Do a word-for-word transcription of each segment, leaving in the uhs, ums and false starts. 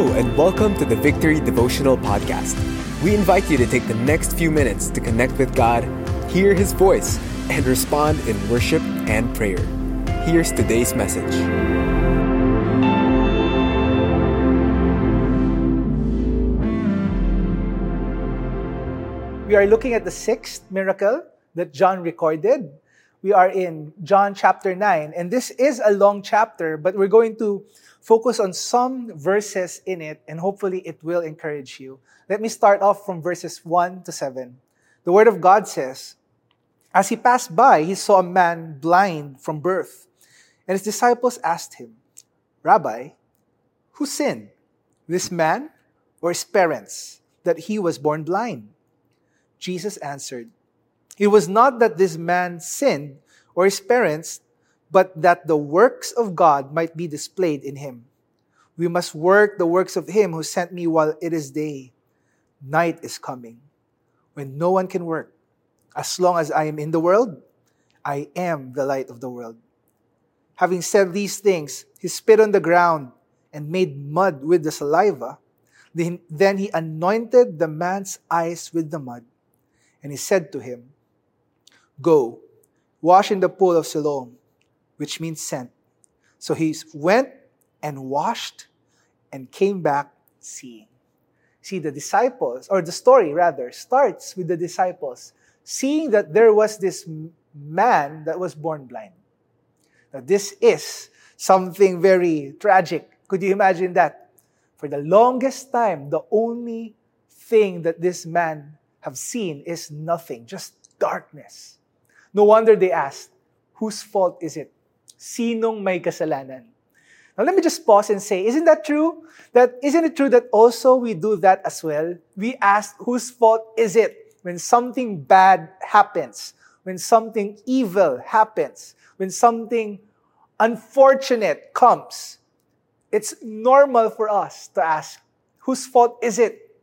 Hello and welcome to the Victory Devotional Podcast. We invite you to take the next few minutes to connect with God, hear His voice, and respond in worship and prayer. Here's today's message. We are looking at the sixth miracle that John recorded. We are in John chapter nine, and this is a long chapter, but we're going to focus on some verses in it, and hopefully it will encourage you. Let me start off from verses one to seven. The Word of God says, "As he passed by, he saw a man blind from birth, and his disciples asked him, 'Rabbi, who sinned, this man or his parents, that he was born blind?' Jesus answered, 'It was not that this man sinned or his parents, but that the works of God might be displayed in him. We must work the works of him who sent me while it is day. Night is coming, when no one can work. As long as I am in the world, I am the light of the world.' Having said these things, he spit on the ground and made mud with the saliva. Then he anointed the man's eyes with the mud, and he said to him, 'Go, wash in the pool of Siloam,' which means sent. So he went and washed and came back seeing." See, the disciples, or the story rather, starts with the disciples seeing that there was this man that was born blind. Now, this is something very tragic. Could you imagine that? For the longest time, the only thing that this man have seen is nothing, just darkness. No wonder they asked, "Whose fault is it? Sinong may kasalanan?" Now let me just pause and say, isn't that true? That isn't it true that also we do that as well? We ask, whose fault is it when something bad happens, when something evil happens, when something unfortunate comes? It's normal for us to ask, whose fault is it?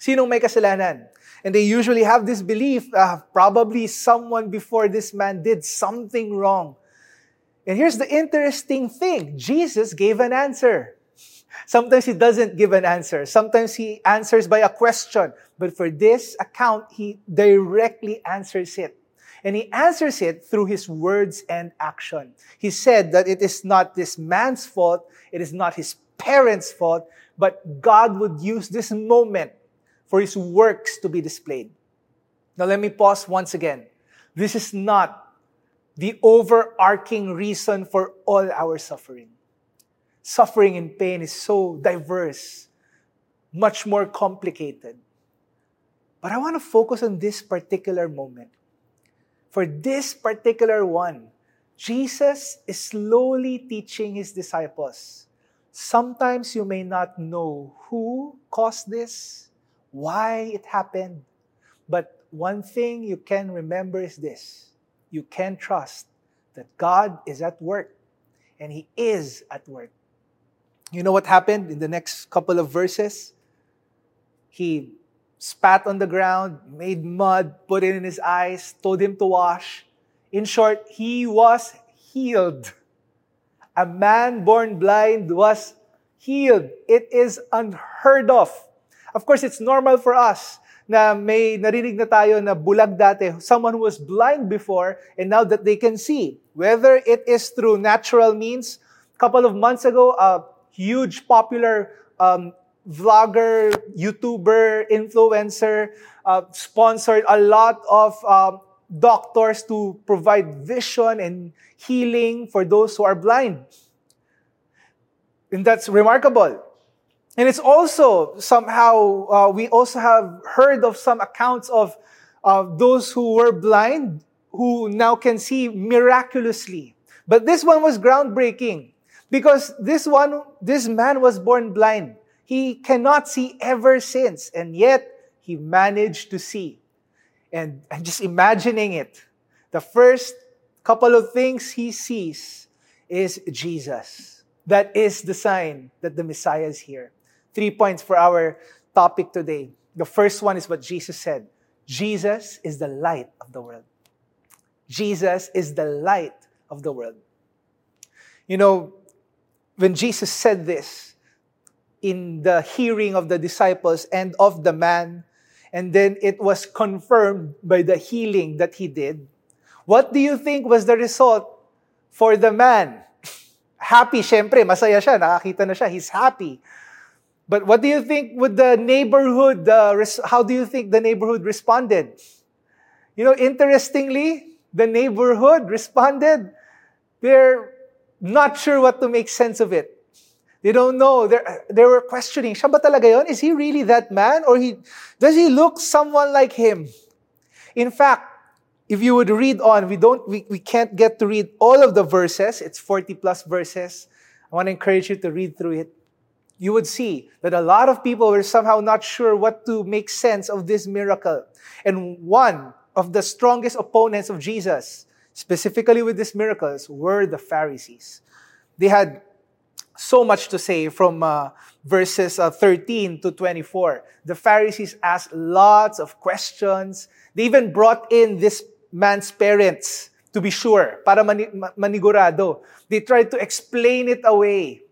Sinong may kasalanan? And they usually have this belief, uh, probably someone before this man did something wrong. And here's the interesting thing. Jesus gave an answer. Sometimes he doesn't give an answer. Sometimes he answers by a question. But for this account, he directly answers it. And he answers it through his words and action. He said that it is not this man's fault. It is not his parents' fault. But God would use this moment for his works to be displayed. Now let me pause once again. This is not the overarching reason for all our suffering. Suffering and pain is so diverse, much more complicated. But I want to focus on this particular moment. For this particular one, Jesus is slowly teaching his disciples. Sometimes you may not know who caused this, why it happened. But one thing you can remember is this. You can trust that God is at work, and He is at work. You know what happened in the next couple of verses? He spat on the ground, made mud, put it in his eyes, told him to wash. In short, he was healed. A man born blind was healed. It is unheard of. Of course, it's normal for us na may narinig na tayo na bulag dati, someone who was blind before, and now that they can see. Whether it is through natural means, a couple of months ago, a huge popular um, vlogger, YouTuber, influencer uh, sponsored a lot of um, doctors to provide vision and healing for those who are blind. And that's remarkable. And it's also somehow, uh, we also have heard of some accounts of uh, those who were blind who now can see miraculously. But this one was groundbreaking because this one, this man was born blind. He cannot see ever since, and yet he managed to see. And I'm just imagining it. The first couple of things he sees is Jesus. That is the sign that the Messiah is here. Three points for our topic today. The first one is what Jesus said. Jesus is the light of the world. Jesus is the light of the world. You know, when Jesus said this, in the hearing of the disciples and of the man, and then it was confirmed by the healing that he did. What do you think was the result for the man? Happy, syempre, masaya siya, nakakita na siya, he's happy. But what do you think with the neighborhood, uh, res- how do you think the neighborhood responded? You know, interestingly, the neighborhood responded. They're not sure what to make sense of it. They don't know. They're, they were questioning, siya ba talaga yun? Is he really that man? Or he does he look someone like him? In fact, if you would read on, we don't, we, we can't get to read all of the verses. It's forty plus verses. I want to encourage you to read through it. You would see that a lot of people were somehow not sure what to make sense of this miracle. And one of the strongest opponents of Jesus, specifically with these miracles, were the Pharisees. They had so much to say from uh, verses uh, thirteen to twenty-four. The Pharisees asked lots of questions. They even brought in this man's parents, to be sure, para mani- manigurado. They tried to explain it away.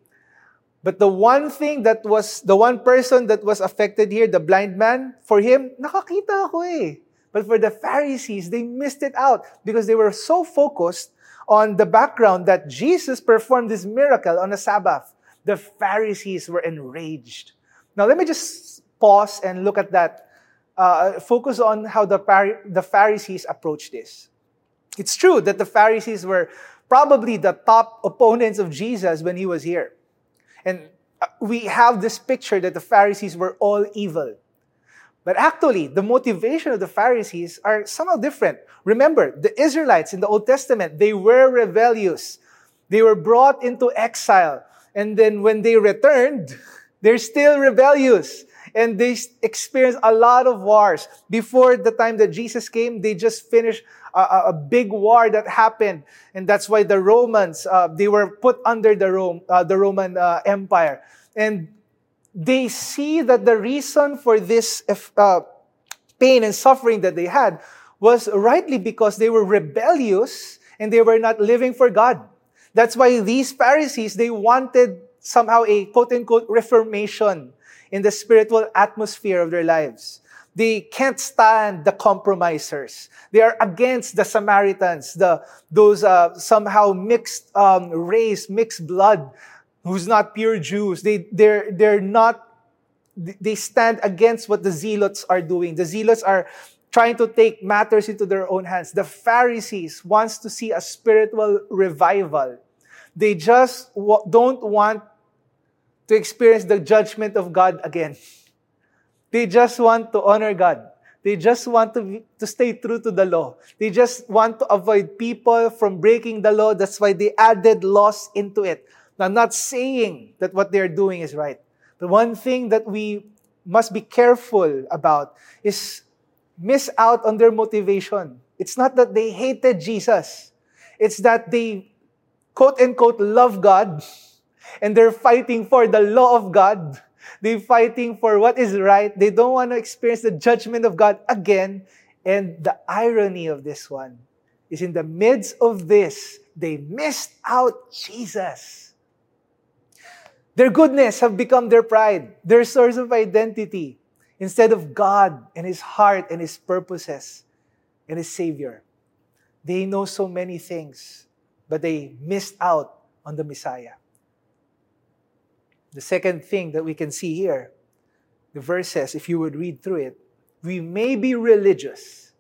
But the one thing that was, the one person that was affected here, the blind man, for him, nakakita ako eh. But for the Pharisees, they missed it out because they were so focused on the background that Jesus performed this miracle on a Sabbath. The Pharisees were enraged. Now, let me just pause and look at that. Uh, focus on how the, Par- the Pharisees approached this. It's true that the Pharisees were probably the top opponents of Jesus when he was here. And we have this picture that the Pharisees were all evil. But actually, the motivation of the Pharisees are somehow different. Remember, the Israelites in the Old Testament, they were rebellious. They were brought into exile. And then when they returned, they're still rebellious. And they experienced a lot of wars. Before the time that Jesus came, they just finished a, a big war that happened. And that's why the Romans, uh, they were put under the, Rome, uh, the Roman uh, Empire. And they see that the reason for this uh, pain and suffering that they had was rightly because they were rebellious and they were not living for God. That's why these Pharisees, they wanted somehow a quote-unquote reformation in the spiritual atmosphere of their lives. They can't stand the compromisers. They are against the Samaritans, the those uh, somehow mixed um, race, mixed blood, who's not pure Jews. They they're they're not. They stand against what the Zealots are doing. The Zealots are trying to take matters into their own hands. The Pharisees wants to see a spiritual revival. They just w- don't want to experience the judgment of God again. They just want to honor God. They just want to, to stay true to the law. They just want to avoid people from breaking the law. That's why they added laws into it. Now, I'm not saying that what they're doing is right. The one thing that we must be careful about is miss out on their motivation. It's not that they hated Jesus. It's that they quote-unquote love God, and they're fighting for the law of God. They're fighting for what is right. They don't want to experience the judgment of God again. And the irony of this one is in the midst of this, they missed out Jesus. Their goodness have become their pride, their source of identity, instead of God and His heart and His purposes and His Savior. They know so many things, but they missed out on the Messiah. The second thing that we can see here, the verse says, if you would read through it, we may be religious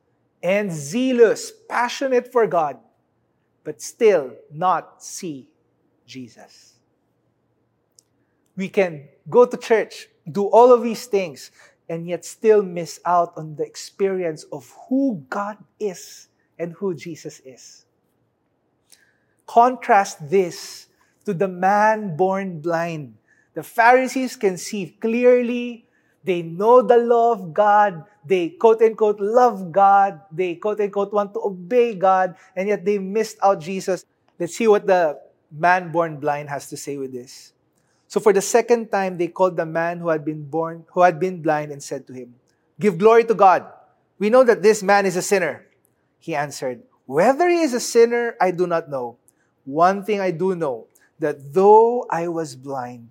and zealous, passionate for God, but still not see Jesus. We can go to church, do all of these things, and yet still miss out on the experience of who God is and who Jesus is. Contrast this to the man born blind. The Pharisees can see clearly. They know the law of God. They quote-unquote love God. They quote-unquote want to obey God. And yet they missed out Jesus. Let's see what the man born blind has to say with this. So for the second time, they called the man who had been born, who had been blind and said to him, "Give glory to God. We know that this man is a sinner." He answered, "Whether he is a sinner, I do not know. One thing I do know, that though I was blind,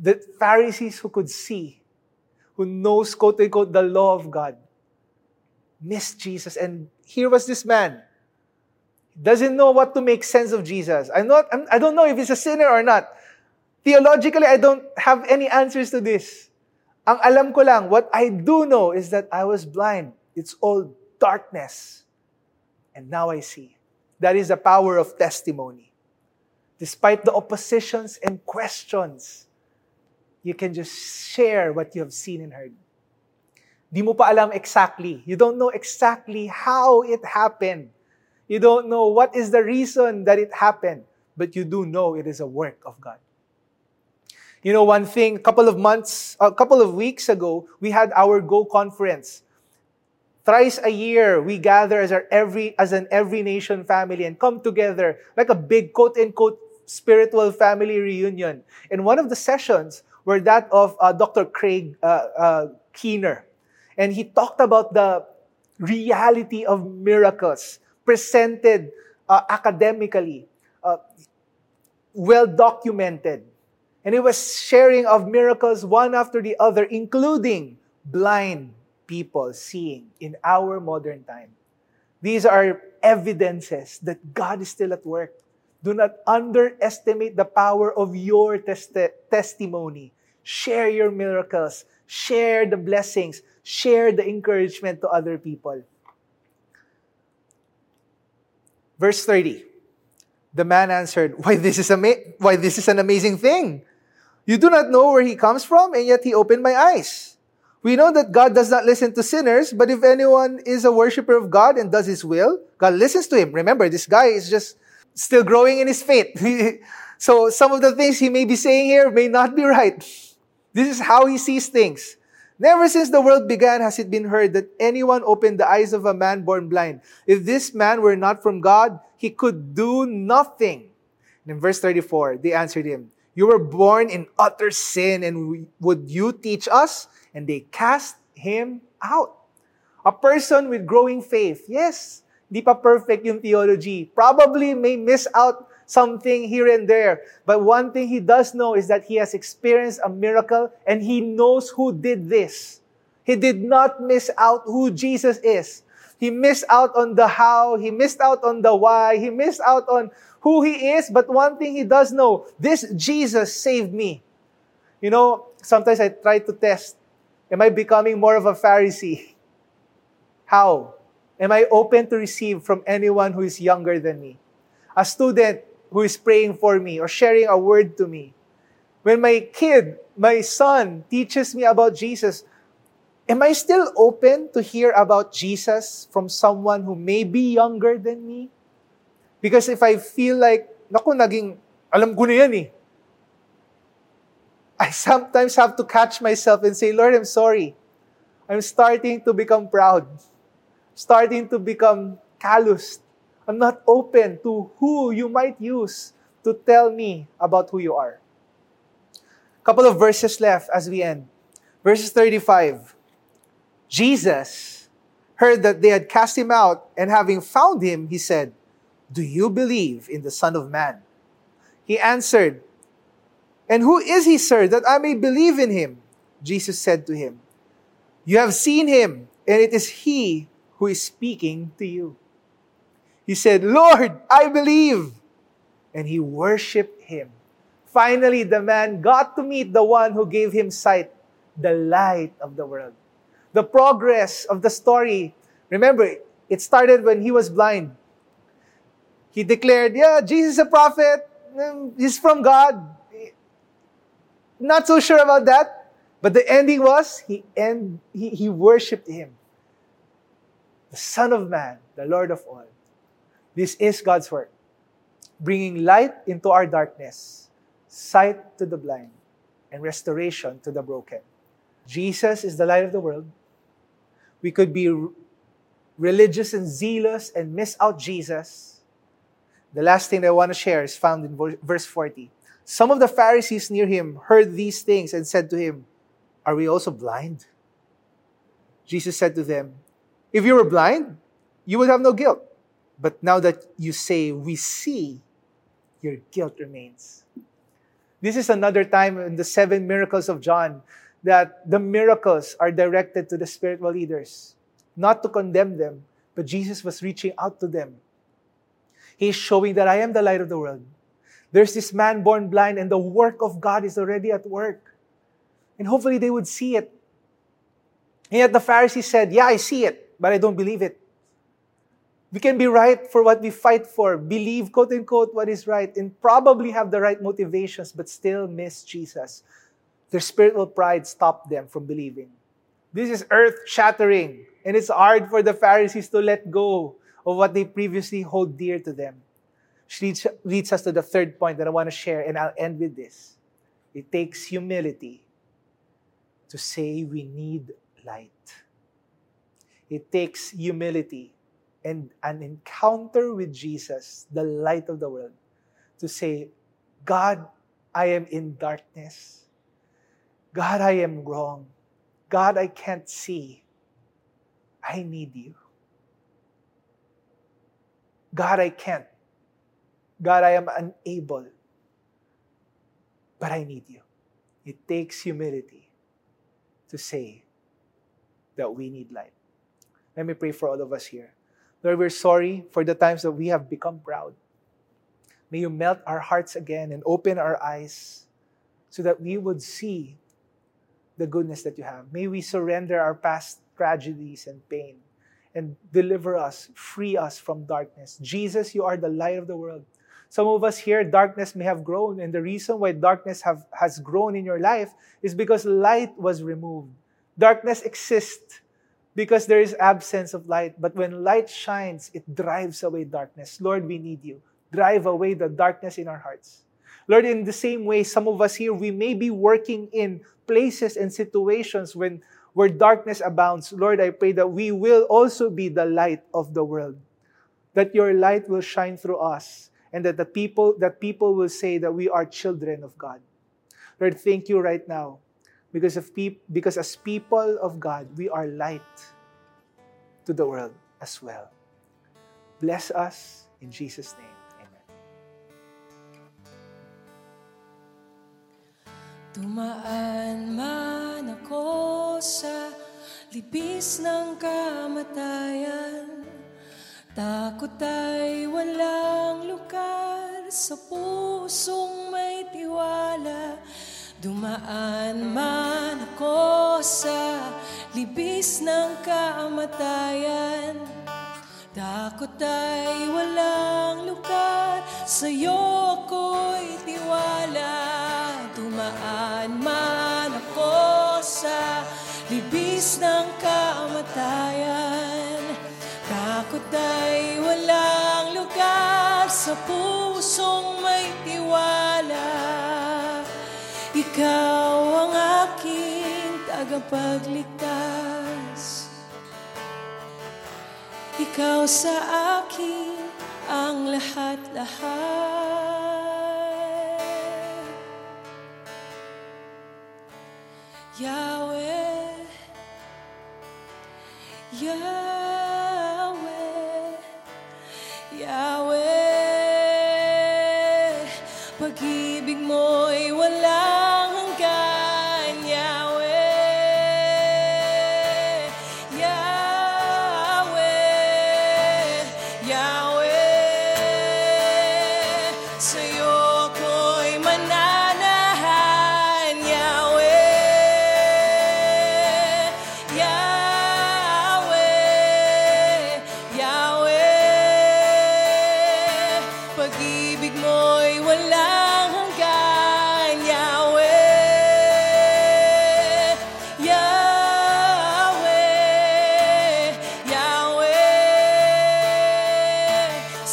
the Pharisees who could see, who knows, quote unquote, the law of God, missed Jesus. And here was this man. Doesn't know what to make sense of Jesus. I'm not, I'm, I don't know if he's a sinner or not. Theologically, I don't have any answers to this. Ang alam ko lang, what I do know is that I was blind. It's all darkness. And now I see. That is the power of testimony. Despite the oppositions and questions, you can just share what you have seen and heard. Di mo pa alam exactly. You don't know exactly how it happened. You don't know what is the reason that it happened, but you do know it is a work of God. You know, one thing, a couple of months, a couple of weeks ago, we had our Go conference. Thrice a year, we gather as, our every, as an every nation family and come together like a big quote-unquote spiritual family reunion. And one of the sessions were that of uh, Doctor Craig uh, uh, Keener. And he talked about the reality of miracles, presented uh, academically, uh, well-documented. And it was sharing of miracles one after the other, including blind people seeing in our modern time. These are evidences that God is still at work. Do not underestimate the power of your testi- testimony. Share your miracles. Share the blessings. Share the encouragement to other people. Verse thirty, the man answered, why this is ama- why this is an amazing thing. You do not know where he comes from, and yet he opened my eyes. We know that God does not listen to sinners, but if anyone is a worshiper of God and does his will, God listens to him. Remember, this guy is just still growing in his faith. So some of the things he may be saying here may not be right. This is how he sees things. Never since the world began has it been heard that anyone opened the eyes of a man born blind. If this man were not from God, he could do nothing. And in verse thirty-four, they answered him, you were born in utter sin, and would you teach us? And they cast him out. A person with growing faith. Yes, di pa perfect yung theology. Probably may miss out something here and there. But one thing he does know is that he has experienced a miracle and he knows who did this. He did not miss out who Jesus is. He missed out on the how. He missed out on the why. He missed out on who he is. But one thing he does know, this Jesus saved me. You know, sometimes I try to test, am I becoming more of a Pharisee? How? Am I open to receive from anyone who is younger than me? A student who is praying for me or sharing a word to me. When my kid, my son, teaches me about Jesus, am I still open to hear about Jesus from someone who may be younger than me? Because if I feel like, naku, naging, alam ko na yan eh. I sometimes have to catch myself and say, Lord, I'm sorry. I'm starting to become proud. Starting to become calloused. I'm not open to who you might use to tell me about who you are. A couple of verses left as we end. Verses thirty-five. Jesus heard that they had cast him out, and having found him, he said, do you believe in the Son of Man? He answered, and who is he, sir, that I may believe in him? Jesus said to him, you have seen him, and it is he who is speaking to you. He said, Lord, I believe. And he worshipped him. Finally, the man got to meet the one who gave him sight, the light of the world. The progress of the story. Remember, it started when he was blind. He declared, yeah, Jesus is a prophet. He's from God. Not so sure about that. But the ending was, he, end, he, he worshipped him. The Son of Man, the Lord of all. This is God's work, bringing light into our darkness, sight to the blind, and restoration to the broken. Jesus is the light of the world. We could be religious and zealous and miss out Jesus. The last thing that I want to share is found in verse forty. Some of the Pharisees near him heard these things and said to him, "Are we also blind?" Jesus said to them, "If you were blind, you would have no guilt. But now that you say, 'We see,' your guilt remains." This is another time in the seven miracles of John that the miracles are directed to the spiritual leaders, not to condemn them, but Jesus was reaching out to them. He's showing that I am the light of the world. There's this man born blind, and the work of God is already at work. And hopefully they would see it. And yet the Pharisees said, "Yeah, I see it, but I don't believe it." We can be right for what we fight for, believe, quote unquote, what is right, and probably have the right motivations, but still miss Jesus. Their spiritual pride stopped them from believing. This is earth-shattering, and it's hard for the Pharisees to let go of what they previously hold dear to them. Which leads us to the third point that I want to share, and I'll end with this. It takes humility to say we need light. It takes humility and an encounter with Jesus, the light of the world, to say, "God, I am in darkness. God, I am wrong. God, I can't see. I need you. God, I can't. God, I am unable. But I need you." It takes humility to say that we need light. Let me pray for all of us here. Lord, we're sorry for the times that we have become proud. May you melt our hearts again and open our eyes so that we would see the goodness that you have. May we surrender our past tragedies and pain and deliver us, free us from darkness. Jesus, you are the light of the world. Some of us here, darkness may have grown, and the reason why darkness have, has grown in your life is because light was removed. Darkness exists because there is absence of light. But when light shines, it drives away darkness. Lord, we need you. Drive away the darkness in our hearts. Lord, in the same way, some of us here, we may be working in places and situations when, where darkness abounds. Lord, I pray that we will also be the light of the world, that your light will shine through us, and that the people, that people will say that we are children of God. Lord, thank you right now. Because of pe- because as people of God, we are light to the world as well. Bless us in Jesus' name. Amen. Tumaan man ako sa libis ng kamatayan, takot ay walang lugar sa pusong may tiwala. Dumaan man ako sa libis ng kamatayan, takot ay walang lugar, sa'yo ako'y tiwala. Dumaan man ako sa libis ng kamatayan, takot ay walang lugar, sa pusong may tiwala. Ikaw ang aking tagapagligtas, ikaw sa akin ang lahat-lahat. Yahweh, Yahweh, Yahweh, pag-ibig mo'y wala.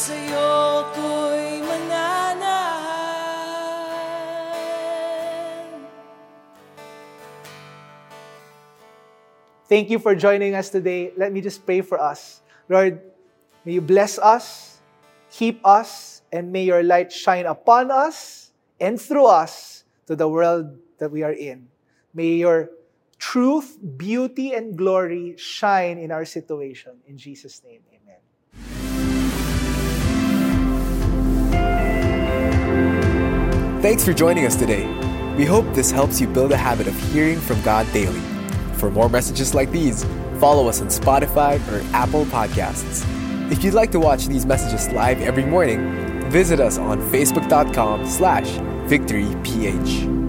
Sa'yo ako'y manana Thank you for joining us today. Let me just pray for us. Lord, may you bless us, keep us, and may your light shine upon us and through us to the world that we are in. May your truth, beauty, and glory shine in our situation. In Jesus' name, amen. Thanks for joining us today. We hope this helps you build a habit of hearing from God daily. For more messages like these, follow us on Spotify or Apple Podcasts. If you'd like to watch these messages live every morning, visit us on facebook dot com slash victory p h.